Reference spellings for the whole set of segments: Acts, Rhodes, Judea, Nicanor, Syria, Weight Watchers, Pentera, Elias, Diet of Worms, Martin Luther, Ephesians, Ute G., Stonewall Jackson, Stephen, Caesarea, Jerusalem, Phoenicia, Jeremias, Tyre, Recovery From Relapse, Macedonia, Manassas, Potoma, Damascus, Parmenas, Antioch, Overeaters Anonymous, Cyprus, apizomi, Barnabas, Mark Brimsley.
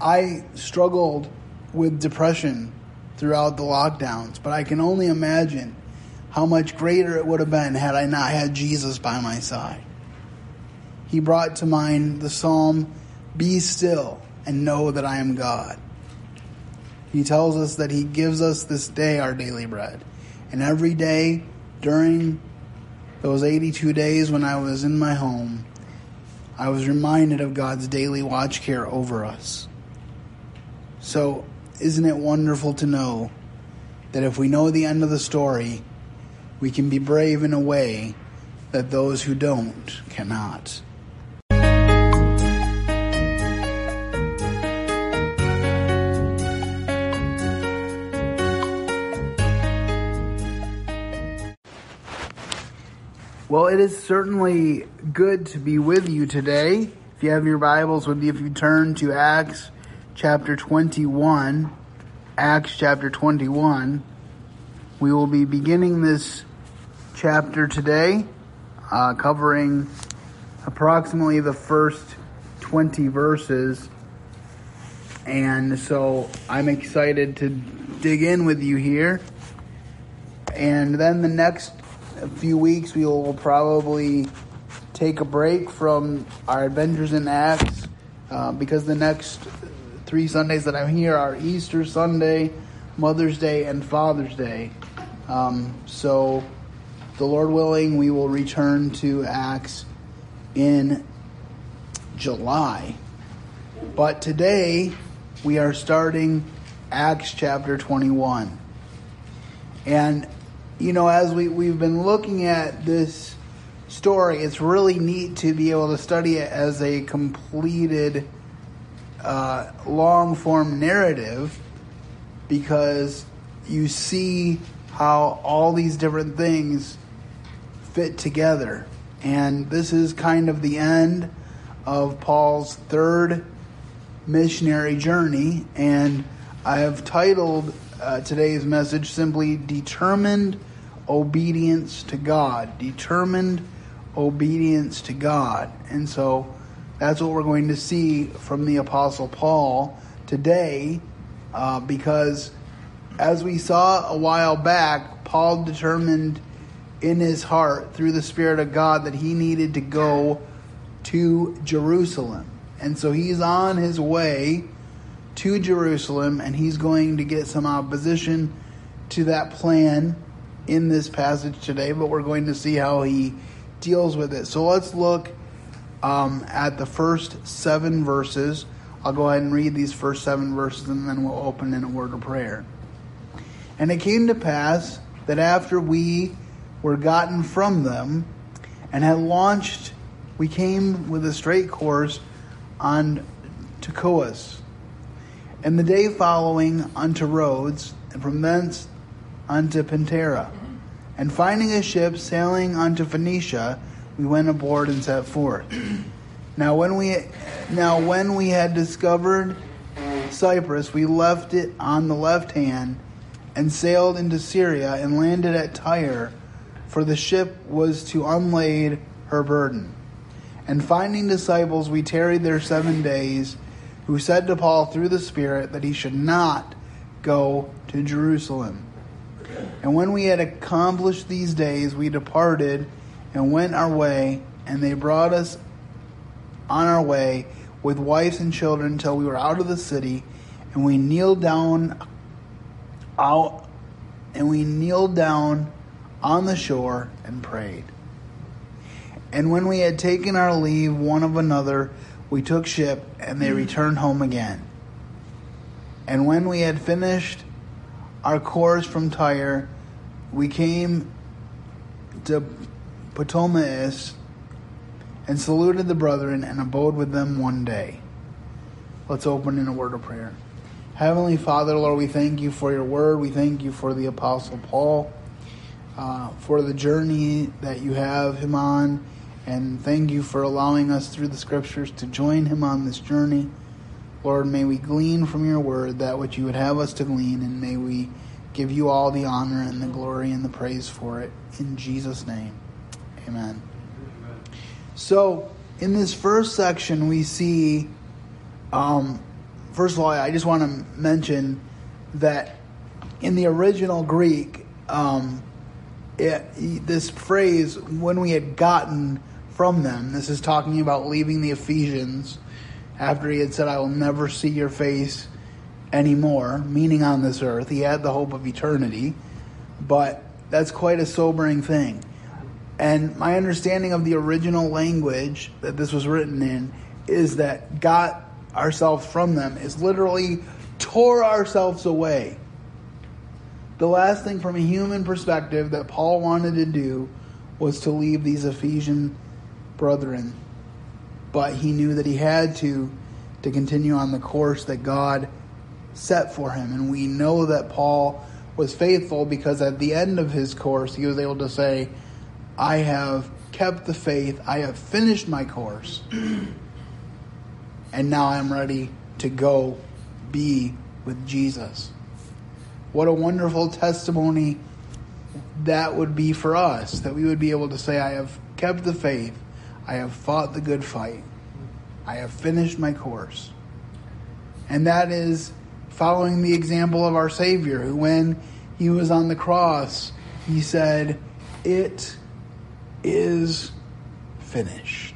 I struggled with depression throughout the lockdowns, but I can only imagine how much greater it would have been had I not had Jesus by my side. He brought to mind the psalm, "Be still and know that I am God." He tells us that he gives us this day our daily bread. And every day during those 82 days when I was in my home, I was reminded of God's daily watch care over us. So isn't it wonderful to know that if we know the end of the story, we can be brave in a way that those who don't cannot. Well, it is certainly good to be with you today. If you have your Bibles with you, if you turn to Acts chapter 21, Acts chapter 21, we will be beginning this chapter today, covering approximately the first 20 verses. And so I'm excited to dig in with you here. And then the next few weeks we will probably take a break from our adventures in Acts because the next three Sundays that I'm here are Easter Sunday, Mother's Day, and Father's Day. So the Lord willing, we will return to Acts in July. But today we are starting Acts chapter 21. And you know, as we've been looking at this story, it's really neat to be able to study it as a completed long-form narrative, because you see how all these different things fit together. And this is kind of the end of Paul's third missionary journey, and I have titled today's message simply, Determined Obedience to God. Determined obedience to God. And so that's what we're going to see from the Apostle Paul today, because as we saw a while back, Paul determined in his heart through the Spirit of God that he needed to go to Jerusalem. And so he's on his way to Jerusalem, and he's going to get some opposition to that plan in this passage today, but we're going to see how he deals with it. So let's look at the first 7 verses. I'll go ahead and read these first 7 verses, and then we'll open in a word of prayer. "And it came to pass that after we were gotten from them and had launched, we came with a straight course on to Coas, and the day following unto Rhodes, and from thence unto Pentera. And finding a ship sailing unto Phoenicia, we went aboard and set forth. Now when we had discovered Cyprus, we left it on the left hand, and sailed into Syria, and landed at Tyre, for the ship was to unlade her burden. And finding disciples, we tarried there 7 days, who said to Paul through the Spirit that he should not go to Jerusalem. And when we had accomplished these days, we departed and went our way, and they brought us on our way with wives and children till we were out of the city, and we kneeled down on the shore and prayed. And when we had taken our leave one of another, we took ship, and they returned home again. And when we had finished our course from Tyre, we came to Potoma, and saluted the brethren, and abode with them one day." Let's open in a word of prayer. Heavenly Father, Lord, we thank you for your word. We thank you for the Apostle Paul, for the journey that you have him on. And thank you for allowing us through the scriptures to join him on this journey. Lord, may we glean from your word that which you would have us to glean, and may we give you all the honor and the glory and the praise for it. In Jesus' name, amen. So, in this first section, we see First of all, I just want to mention that in the original Greek, this phrase, when we had gotten from them, this is talking about leaving the Ephesians after he had said, I will never see your face anymore, meaning on this earth. He had the hope of eternity, but that's quite a sobering thing. And my understanding of the original language that this was written in is that got ourselves from them is literally tore ourselves away. The last thing from a human perspective that Paul wanted to do was to leave these Ephesian brethren. But he knew that he had to continue on the course that God set for him. And we know that Paul was faithful because at the end of his course, he was able to say, I have kept the faith. I have finished my course. And now I'm ready to go be with Jesus. What a wonderful testimony that would be for us, that we would be able to say, I have kept the faith. I have fought the good fight. I have finished my course. And that is following the example of our Savior, who when he was on the cross, he said, it is finished.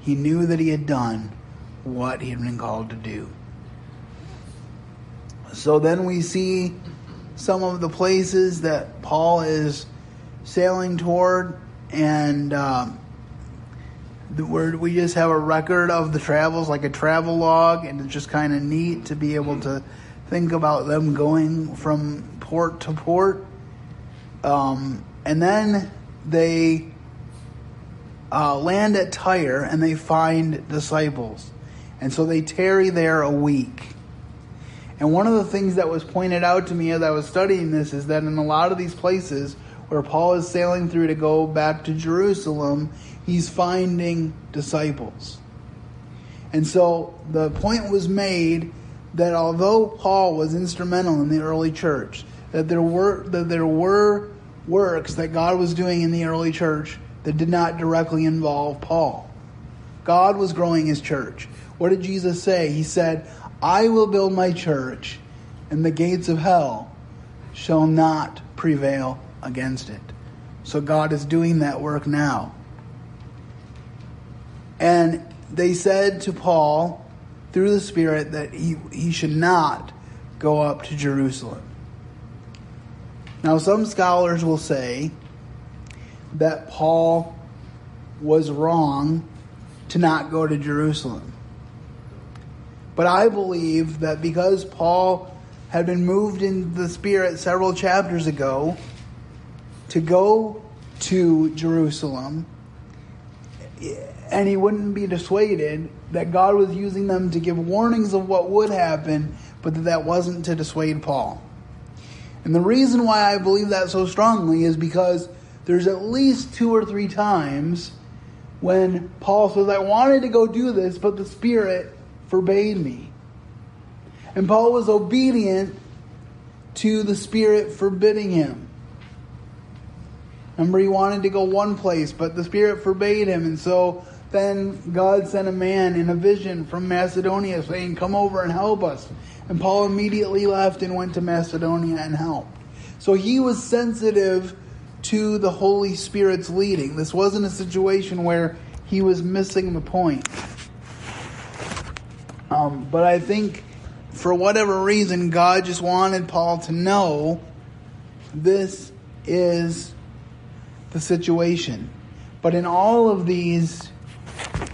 He knew that he had done what he had been called to do. So then we see some of the places that Paul is sailing toward, and we just have a record of the travels, like a travel log, and it's just kind of neat to be able to think about them going from port to port. And then they land at Tyre, and they find disciples. And so they tarry there a week. And one of the things that was pointed out to me as I was studying this is that in a lot of these places where Paul is sailing through to go back to Jerusalem, he's finding disciples. And so the point was made that although Paul was instrumental in the early church, that there were works that God was doing in the early church that did not directly involve Paul. God was growing his church. What did Jesus say? He said, I will build my church, and the gates of hell shall not prevail against it. So God is doing that work now. And they said to Paul, through the Spirit, that he should not go up to Jerusalem. Now, some scholars will say that Paul was wrong to not go to Jerusalem. But I believe that because Paul had been moved in the Spirit several chapters ago to go to Jerusalem, and he wouldn't be dissuaded, that God was using them to give warnings of what would happen, but that wasn't to dissuade Paul. And the reason why I believe that so strongly is because there's at least 2 or 3 times when Paul says, I wanted to go do this, but the Spirit forbade me. And Paul was obedient to the Spirit forbidding him. Remember, he wanted to go one place, but the Spirit forbade him. And so then God sent a man in a vision from Macedonia saying, come over and help us. And Paul immediately left and went to Macedonia and helped. So he was sensitive to the Holy Spirit's leading. This wasn't a situation where he was missing the point. But I think for whatever reason, God just wanted Paul to know this is the situation. But in all of these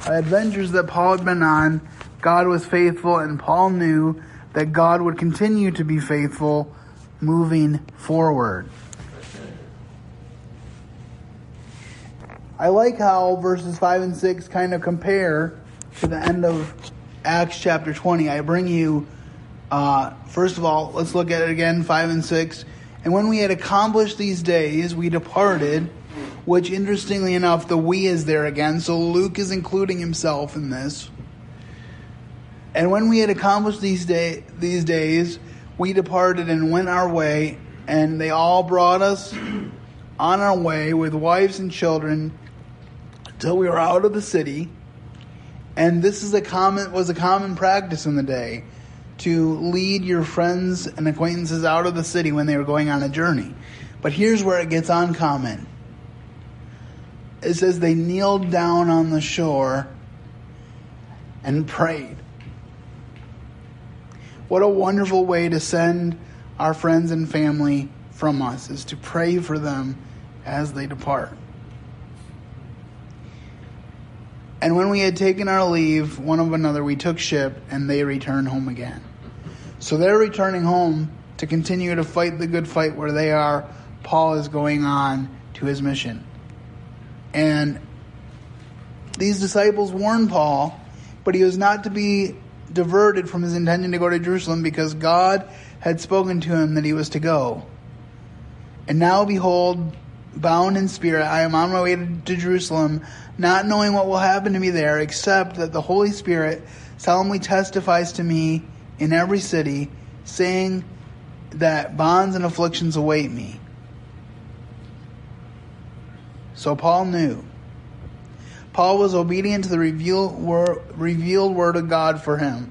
adventures that Paul had been on, God was faithful, and Paul knew that God would continue to be faithful moving forward. I like how verses 5 and 6 kind of compare to the end of Acts chapter 20. I bring you, first of all, let's look at it again, 5 and 6. And when we had accomplished these days, we departed, which interestingly enough, the we is there again. So Luke is including himself in this. And when we had accomplished these days, we departed and went our way, and they all brought us on our way with wives and children, till we were out of the city, And this is a common practice in the day, to lead your friends and acquaintances out of the city when they were going on a journey. But here's where it gets uncommon. It says they kneeled down on the shore and prayed. What a wonderful way to send our friends and family from us, is to pray for them as they depart. And when we had taken our leave one of another, we took ship, and they returned home again. So they're returning home to continue to fight the good fight where they are. Paul is going on to his mission. And these disciples warned Paul, but he was not to be diverted from his intention to go to Jerusalem, because God had spoken to him that he was to go. And now, behold, bound in spirit, I am on my way to Jerusalem, not knowing what will happen to me there, except that the Holy Spirit solemnly testifies to me in every city, saying that bonds and afflictions await me. So Paul knew. Paul was obedient to the revealed word of God for him.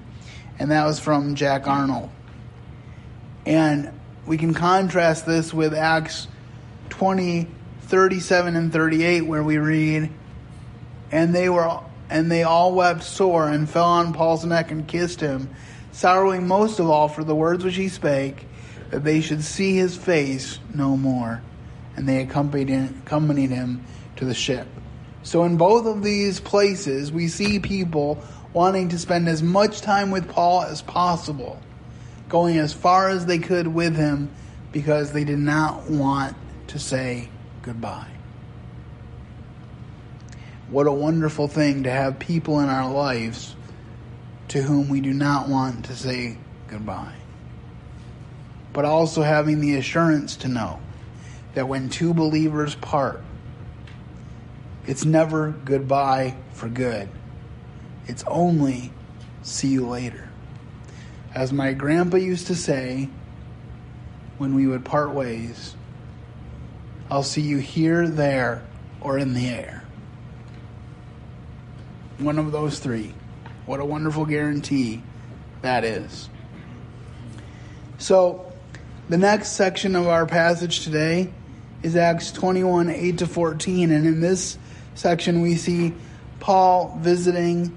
And that was from Jack Arnold. And we can contrast this with Acts 20, 37 and 38, where we read, And they all wept sore and fell on Paul's neck and kissed him, sorrowing most of all for the words which he spake, that they should see his face no more. And they accompanied him to the ship. So in both of these places, we see people wanting to spend as much time with Paul as possible, going as far as they could with him, because they did not want to say goodbye. What a wonderful thing to have people in our lives to whom we do not want to say goodbye. But also having the assurance to know that when two believers part, it's never goodbye for good. It's only see you later. As my grandpa used to say when we would part ways, I'll see you here, there, or in the air. One of those three. What a wonderful guarantee that is. So, the next section of our passage today is Acts 21, 8 to 14. And in this section we see Paul visiting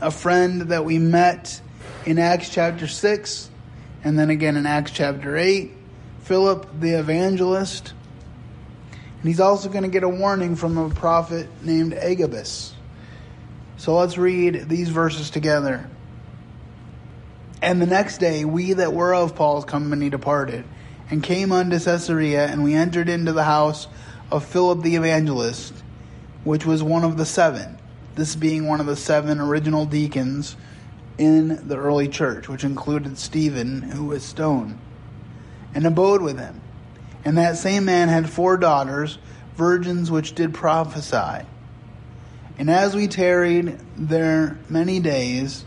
a friend that we met in Acts chapter 6. And then again in Acts chapter 8. Philip the Evangelist. And he's also going to get a warning from a prophet named Agabus. So let's read these verses together. And the next day, we that were of Paul's company departed, and came unto Caesarea, and we entered into the house of Philip the Evangelist, which was one of the seven, this being one of the seven original deacons in the early church, which included Stephen, who was stoned, and abode with him. And that same man had 4 daughters, virgins which did prophesy. And as we tarried there many days,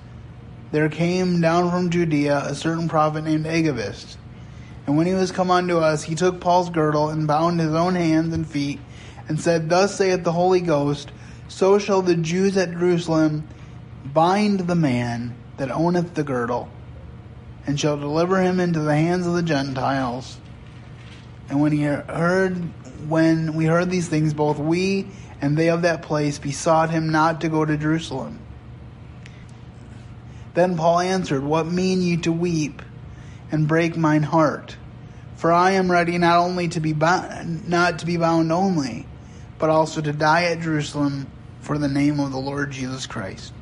there came down from Judea a certain prophet named Agabus. And when he was come unto us, he took Paul's girdle and bound his own hands and feet, and said, Thus saith the Holy Ghost, so shall the Jews at Jerusalem bind the man that owneth the girdle, and shall deliver him into the hands of the Gentiles. And when we heard these things, both we and they of that place besought him not to go to Jerusalem. Then Paul answered, What mean ye to weep and break mine heart? For I am ready not to be bound only, but also to die at Jerusalem for the name of the Lord Jesus Christ.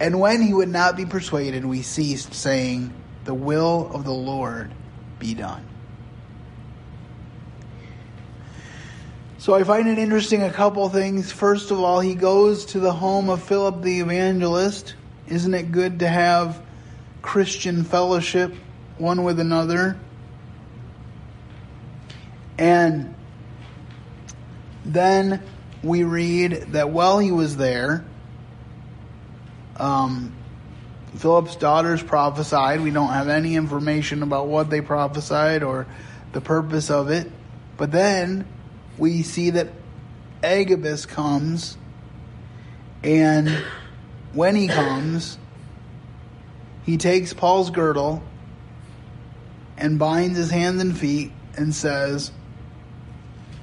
And when he would not be persuaded, we ceased, saying, The will of the Lord be done. So I find it interesting a couple things. First of all, he goes to the home of Philip the Evangelist. Isn't it good to have Christian fellowship one with another? And then we read that while he was there, Philip's daughters prophesied. We don't have any information about what they prophesied or the purpose of it. But then we see that Agabus comes, and when he comes, he takes Paul's girdle and binds his hands and feet and says,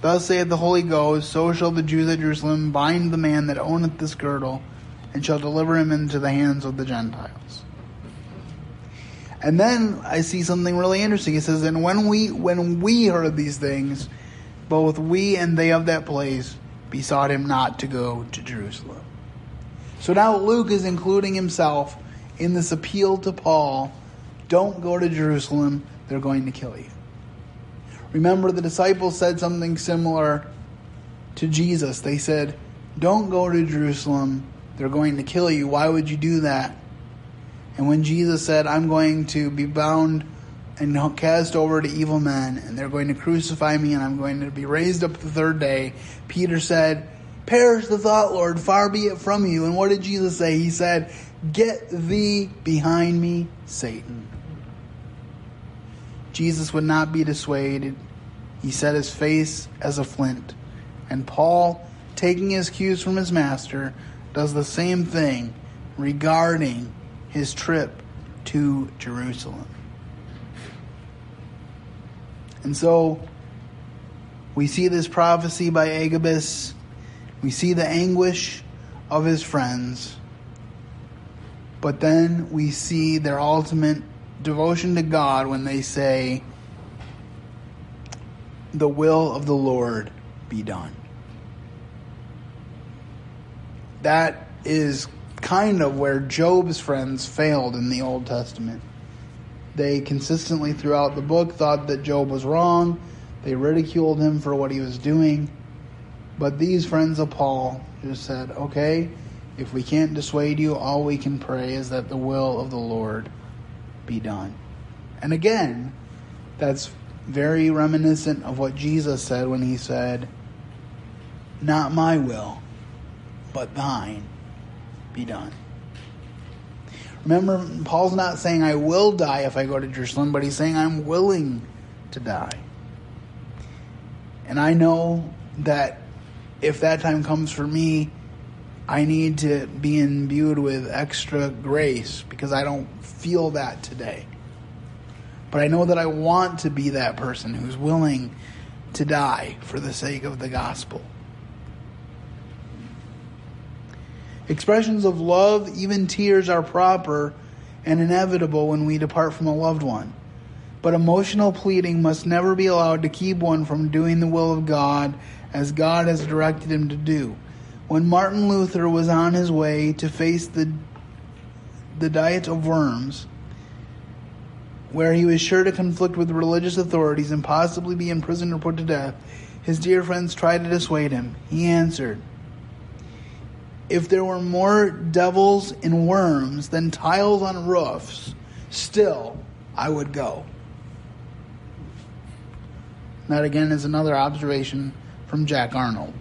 "Thus saith the Holy Ghost, so shall the Jews at Jerusalem bind the man that owneth this girdle, and shall deliver him into the hands of the Gentiles." And then I see something really interesting. It says, "And when we heard these things, both we and they of that place besought him not to go to Jerusalem." So now Luke is including himself in this appeal to Paul, don't go to Jerusalem, they're going to kill you. Remember, the disciples said something similar to Jesus. They said, "Don't go to Jerusalem, they're going to kill you. Why would you do that?" And when Jesus said, "I'm going to be bound and cast over to evil men, and they're going to crucify me, and I'm going to be raised up the third day," Peter said, "Perish the thought, Lord, far be it from you." And what did Jesus say? He said, "Get thee behind me, Satan." Jesus would not be dissuaded. He set his face as a flint. And Paul, taking his cues from his master, does the same thing regarding his trip to Jerusalem. And so we see this prophecy by Agabus. We see the anguish of his friends. But then we see their ultimate devotion to God when they say, "The will of the Lord be done." That is kind of where Job's friends failed in the Old Testament. They consistently throughout the book thought that Job was wrong. They ridiculed him for what he was doing. But these friends of Paul just said, "Okay, if we can't dissuade you, all we can pray is that the will of the Lord be done." And again, that's very reminiscent of what Jesus said when he said, "Not my will, but thine be done." Remember, Paul's not saying, "I will die if I go to Jerusalem," but he's saying, "I'm willing to die." And I know that if that time comes for me, I need to be imbued with extra grace because I don't feel that today. But I know that I want to be that person who's willing to die for the sake of the gospel. Expressions of love, even tears, are proper and inevitable when we depart from a loved one. But emotional pleading must never be allowed to keep one from doing the will of God as God has directed him to do. When Martin Luther was on his way to face the Diet of Worms, where he was sure to conflict with religious authorities and possibly be imprisoned or put to death, his dear friends tried to dissuade him. He answered, "If there were more devils in worms than tiles on roofs, still I would go." That again is another observation from Jack Arnold.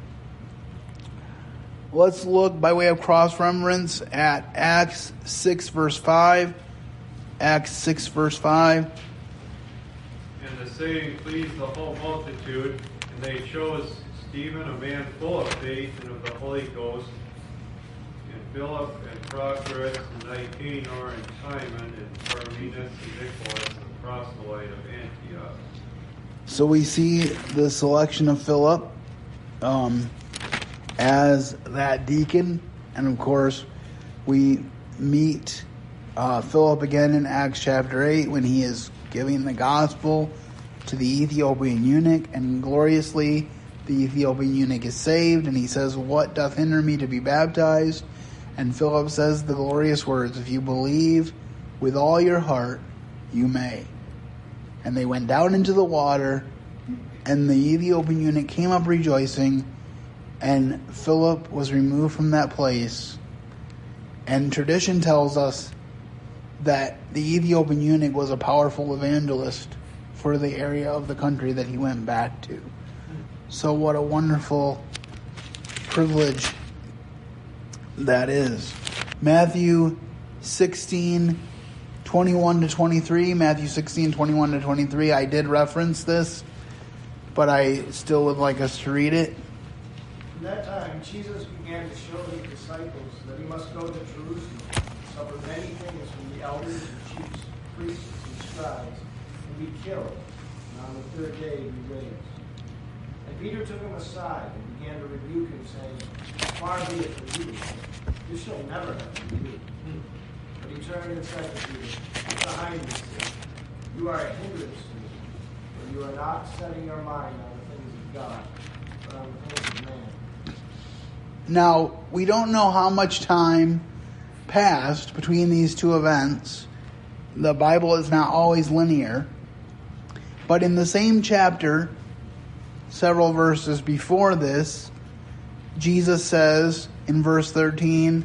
Let's look by way of cross-reference at Acts 6, verse 5. Acts 6, verse 5. "And the saying pleased the whole multitude, and they chose Stephen, a man full of faith and of the Holy Ghost, Philip and Prochorus and Nicanor and Simon and Parmenas and Nicholas and proselyte of Antioch." So we see the selection of Philip as that deacon. And of course, we meet Philip again in Acts chapter 8 when he is giving the gospel to the Ethiopian eunuch. And gloriously, the Ethiopian eunuch is saved. And he says, "What doth hinder me to be baptized?" And Philip says the glorious words, "If you believe with all your heart, you may." And they went down into the water, and the Ethiopian eunuch came up rejoicing, and Philip was removed from that place. And tradition tells us that the Ethiopian eunuch was a powerful evangelist for the area of the country that he went back to. So what a wonderful privilege that is. Matthew 16:21-23. Matthew 16:21-23. I did reference this, but I still would like us to read it. From that time, Jesus began to show his disciples that he must go to Jerusalem, suffer many things from the elders and chiefs, priests, and scribes, and be killed, and on the third day be raised. And Peter took him aside and began to rebuke him, saying, "Far be it from you, this shall never happen to you." But he turned and said to Peter, "Get behind me, Satan. You are a hindrance to me, for you are not setting your mind on the things of God, but on the things of man." Now, we don't know how much time passed between these two events. The Bible is not always linear. But in the same chapter, several verses before this, Jesus says in verse 13,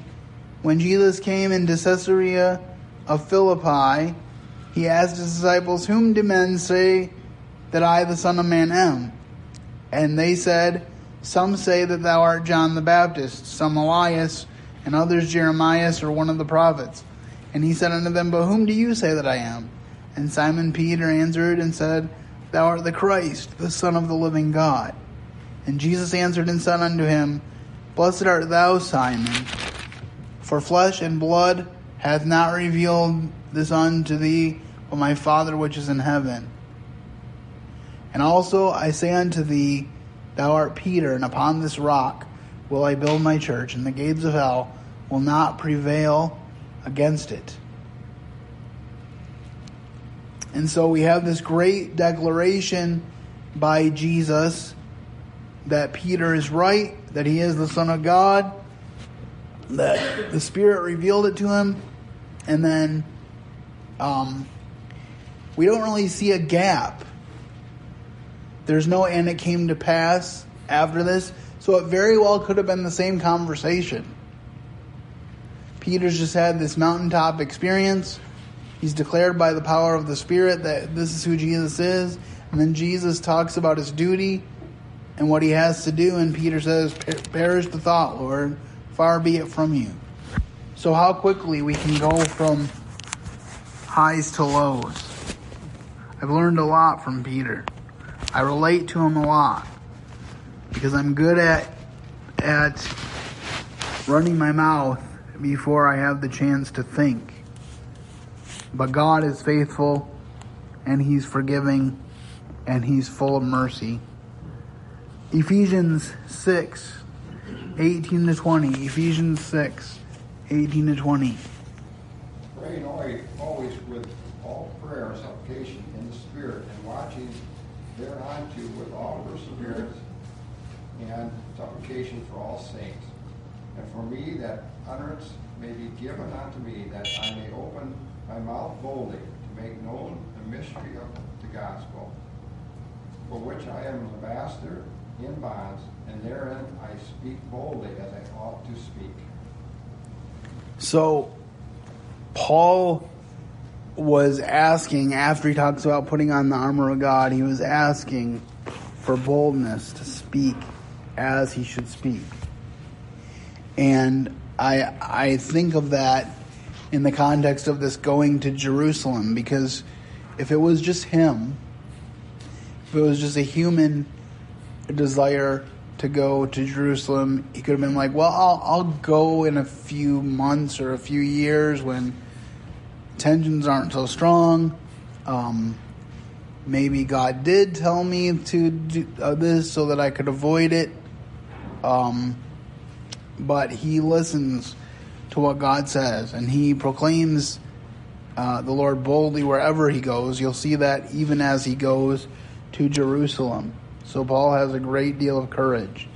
"When Jesus came into Caesarea of Philippi, he asked his disciples, 'Whom do men say that I, the Son of Man, am?' And they said, 'Some say that thou art John the Baptist, some Elias, and others Jeremias or one of the prophets.' And he said unto them, 'But whom do you say that I am?' And Simon Peter answered and said, 'Thou art the Christ, the Son of the living God.' And Jesus answered and said unto him, 'Blessed art thou, Simon, for flesh and blood hath not revealed this unto thee, but my Father which is in heaven. And also I say unto thee, thou art Peter, and upon this rock will I build my church, and the gates of hell will not prevail against it.'" And so we have this great declaration by Jesus that Peter is right, that he is the Son of God, that the Spirit revealed it to him. And then we don't really see a gap. There's no "and it came to pass" after this. So it very well could have been the same conversation. Peter's just had this mountaintop experience. He's declared by the power of the Spirit that this is who Jesus is. And then Jesus talks about his duty and what he has to do. And Peter says, "Perish the thought, Lord, far be it from you." So how quickly we can go from highs to lows. I've learned a lot from Peter. I relate to him a lot because I'm good at running my mouth before I have the chance to think. But God is faithful, and he's forgiving, and he's full of mercy. Ephesians 6, 18 to 20. Ephesians 6, 18 to 20. "Praying always with all prayer and supplication in the Spirit, and watching thereunto with all perseverance and supplication for all saints, and for me that utterance may be given unto me, that I may open my mouth boldly to make known the mystery of the gospel, for which I am an ambassador in bonds, and therein I speak boldly as I ought to speak." So Paul was asking, after he talks about putting on the armor of God, he was asking for boldness to speak as he should speak. And I think of that in the context of this going to Jerusalem, because if it was just him, if it was just a human desire to go to Jerusalem, he could have been like, "Well, I'll go in a few months or a few years when tensions aren't so strong. Maybe God did tell me to do this so that I could avoid it." But he listens to what God says, and he proclaims the Lord boldly wherever he goes. You'll see that even as he goes to Jerusalem. So Paul has a great deal of courage.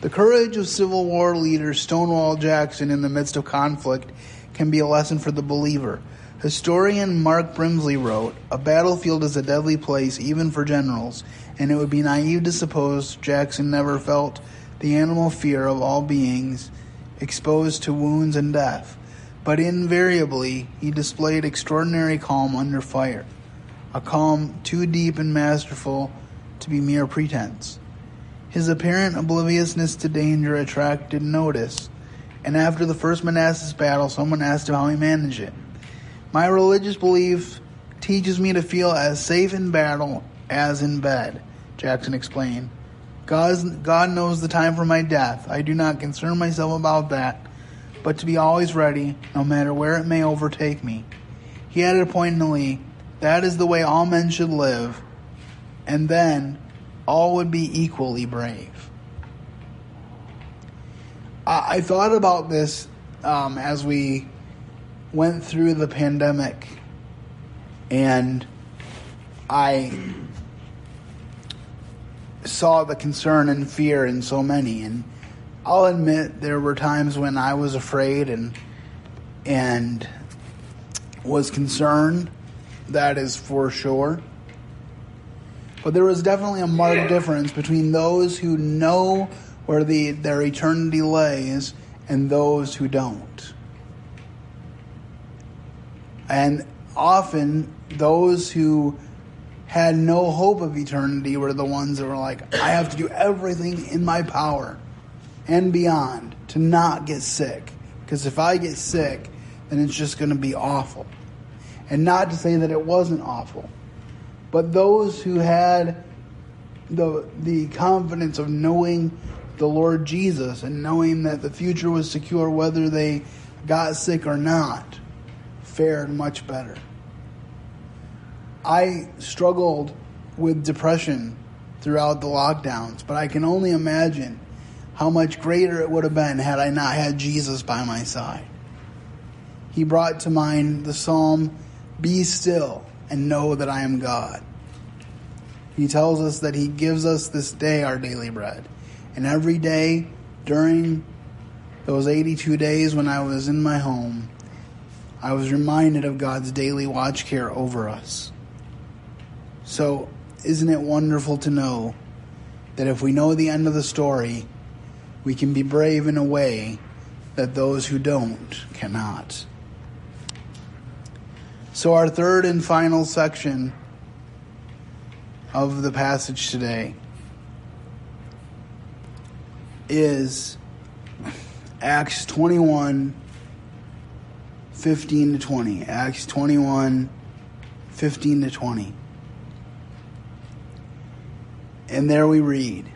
The courage of Civil War leader Stonewall Jackson in the midst of conflict can be a lesson for the believer. Historian Mark Brimsley wrote, "A battlefield is a deadly place even for generals, and it would be naive to suppose Jackson never felt the animal fear of all beings exposed to wounds and death, but invariably he displayed extraordinary calm under fire, a calm too deep and masterful to be mere pretense. His apparent obliviousness to danger attracted notice, and after the first Manassas battle, someone asked him how he managed it. 'My religious belief teaches me to feel as safe in battle as in bed,' Jackson explained. God knows the time for my death. I do not concern myself about that, but to be always ready, no matter where it may overtake me." He added poignantly, "That is the way all men should live, and then all would be equally brave." I thought about this as we went through the pandemic, and I saw the concern and fear in so many. And I'll admit there were times when I was afraid and was concerned. That is for sure. But there was definitely a marked difference between those who know where their eternity lays and those who don't. And often those who had no hope of eternity were the ones that were like, I have to do everything in my power and beyond to not get sick. Because if I get sick, then it's just going to be awful. And not to say that it wasn't awful. But those who had the confidence of knowing the Lord Jesus and knowing that the future was secure whether they got sick or not, fared much better. I struggled with depression throughout the lockdowns, but I can only imagine how much greater it would have been had I not had Jesus by my side. He brought to mind the psalm, "Be still and know that I am God." He tells us that he gives us this day our daily bread. And every day during those 82 days when I was in my home, I was reminded of God's daily watch care over us. So isn't it wonderful to know that if we know the end of the story, we can be brave in a way that those who don't cannot. So our third and final section of the passage today is Acts 21:15-20. Acts 21:15-20. And there we read,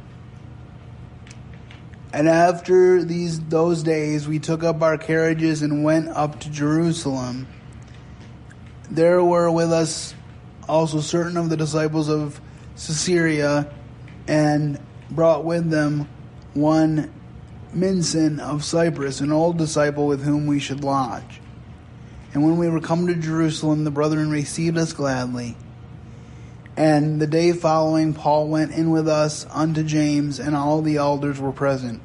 "And after those days we took up our carriages and went up to Jerusalem. There were with us also certain of the disciples of Caesarea, and brought with them one Minson of Cyprus, an old disciple with whom we should lodge. And when we were come to Jerusalem, the brethren received us gladly. And the day following, Paul went in with us unto James, and all the elders were present.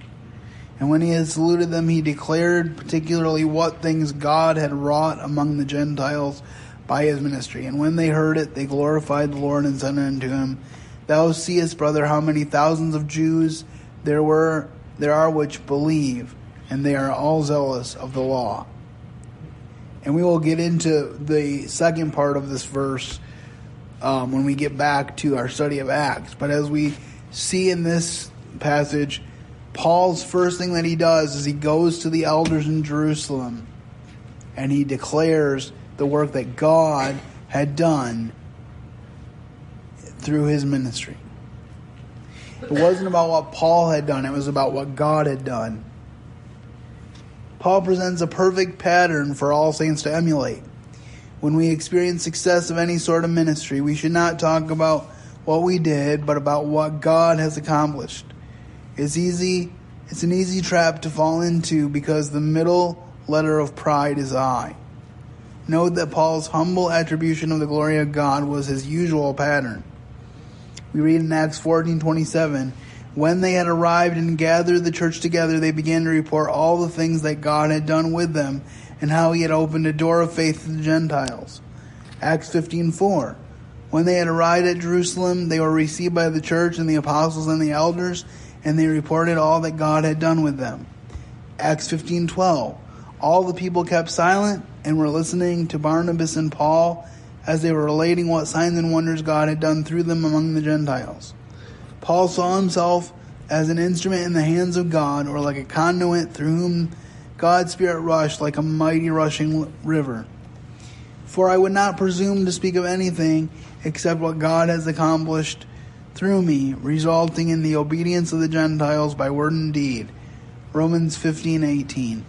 And when he had saluted them, he declared particularly what things God had wrought among the Gentiles by his ministry. And when they heard it, they glorified the Lord and said unto him, Thou seest, brother, how many thousands of Jews there are which believe, and they are all zealous of the law." And we will get into the second part of this verse when we get back to our study of Acts. But as we see in this passage, Paul's first thing that he does is he goes to the elders in Jerusalem and he declares the work that God had done through his ministry. It wasn't about what Paul had done, it was about what God had done. Paul presents a perfect pattern for all saints to emulate. When we experience success of any sort of ministry, we should not talk about what we did, but about what God has accomplished. It's an easy trap to fall into because the middle letter of pride is I. Note that Paul's humble attribution of the glory of God was his usual pattern. We read in Acts 14:27, "When they had arrived and gathered the church together, they began to report all the things that God had done with them and how he had opened a door of faith to the Gentiles." Acts 15:4, "When they had arrived at Jerusalem, they were received by the church and the apostles and the elders, and they reported all that God had done with them." Acts 15:12, "All the people kept silent and were listening to Barnabas and Paul as they were relating what signs and wonders God had done through them among the Gentiles." Paul saw himself as an instrument in the hands of God, or like a conduit through whom God's Spirit rushed like a mighty rushing river. "For I would not presume to speak of anything except what God has accomplished through me, resulting in the obedience of the Gentiles by word and deed. Romans 15:18.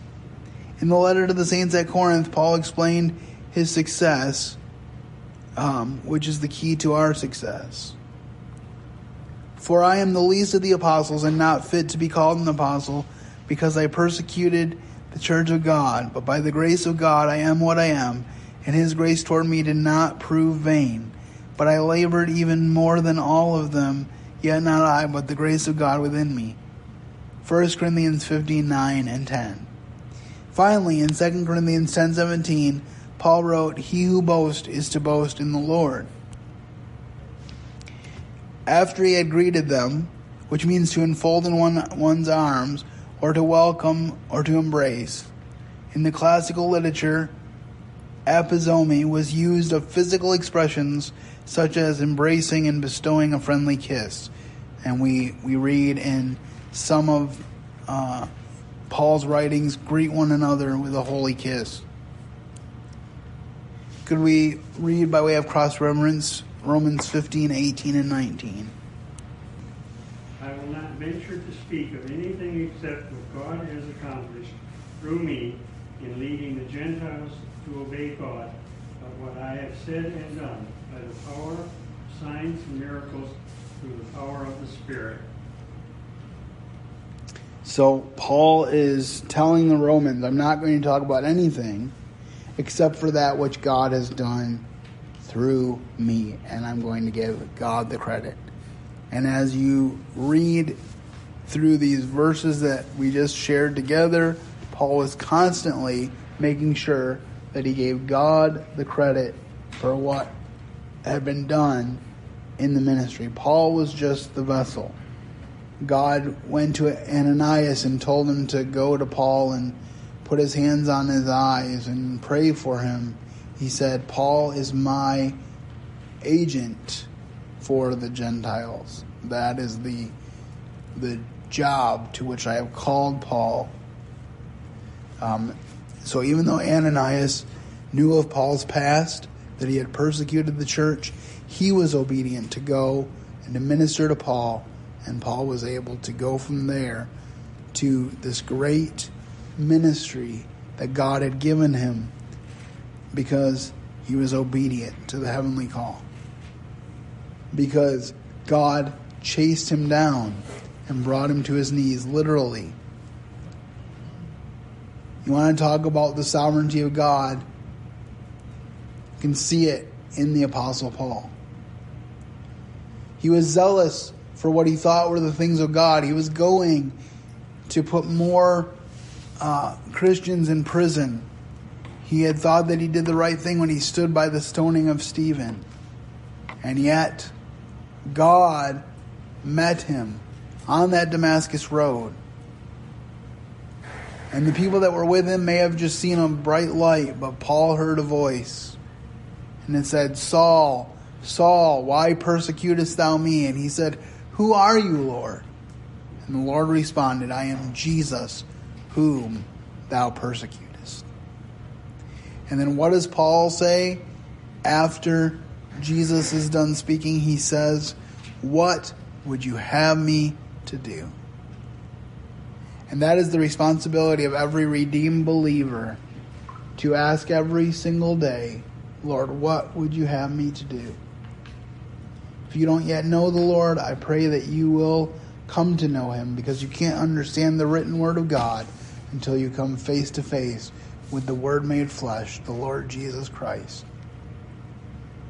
In the letter to the saints at Corinth, Paul explained his success, which is the key to our success. For I am the least of the apostles and not fit to be called an apostle, because I persecuted the church of God. But by the grace of God I am what I am, and his grace toward me did not prove vain. But I labored even more than all of them, yet not I, but the grace of God within me. 1 Corinthians 15:9 and 10. Finally, in 2 Corinthians 10:17, Paul wrote, "He who boasts is to boast in the Lord." After he had greeted them, which means to enfold in one's arms, or to welcome, or to embrace. In the classical literature, apizomi was used of physical expressions such as embracing and bestowing a friendly kiss. And we read in some of Paul's writings, greet one another with a holy kiss. Could we read by way of cross-reference Romans 15:18 and 19? I will not venture to speak of anything except what God has accomplished through me in leading the Gentiles to obey God, but what I have said and done by the power, signs, and miracles through the power of the Spirit. So Paul is telling the Romans, I'm not going to talk about anything except for that which God has done through me, and I'm going to give God the credit. And as you read through these verses that we just shared together, Paul was constantly making sure that he gave God the credit for what had been done in the ministry. Paul was just the vessel. God went to Ananias and told him to go to Paul and put his hands on his eyes and pray for him. He said, Paul is my agent for the Gentiles. That is the job to which I have called Paul. So even though Ananias knew of Paul's past, that he had persecuted the church, he was obedient to go and to minister to Paul, and Paul was able to go from there to this great ministry that God had given him because he was obedient to the heavenly call. Because God chased him down and brought him to his knees, literally. You want to talk about the sovereignty of God? You can see it in the Apostle Paul. He was zealous for what he thought were the things of God. He was going to put more Christians in prison. He had thought that he did the right thing when he stood by the stoning of Stephen. And yet, God met him on that Damascus road. And the people that were with him may have just seen a bright light, but Paul heard a voice. And it said, Saul, Saul, why persecutest thou me? And he said, Who are you, Lord? And the Lord responded, I am Jesus, whom thou persecutest. And then what does Paul say after Jesus is done speaking? He says, What would you have me to do? And that is the responsibility of every redeemed believer, to ask every single day, Lord, what would you have me to do? If you don't yet know the Lord, I pray that you will come to know him, because you can't understand the written word of God until you come face to face with the word made flesh, the Lord Jesus Christ.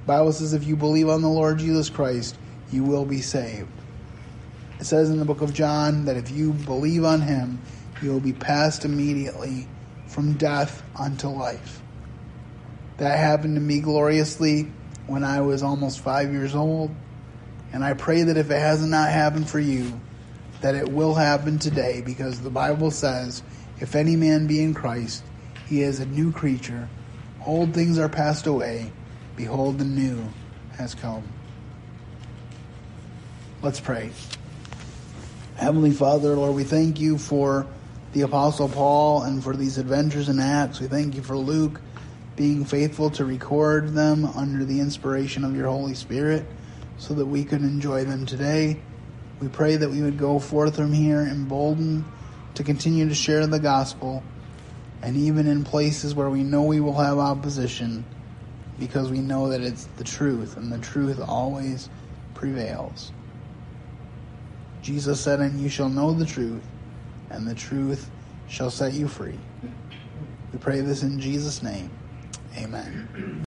Bible says if you believe on the Lord Jesus Christ, you will be saved. It says in the book of John that if you believe on him, you will be passed immediately from death unto life. That happened to me gloriously when I was almost 5 years old, and I pray that if it has not happened for you, that it will happen today, because the Bible says, if any man be in Christ, he is a new creature. Old things are passed away. Behold, the new has come. Let's pray. Heavenly Father, Lord, we thank you for the Apostle Paul and for these adventures in Acts. We thank you for Luke being faithful to record them under the inspiration of your Holy Spirit. so that we could enjoy them today. We pray that we would go forth from here emboldened to continue to share the gospel, and even in places where we know we will have opposition, because we know that it's the truth, and the truth always prevails. Jesus said, "And you shall know the truth, and the truth shall set you free." We pray this in Jesus' name. Amen.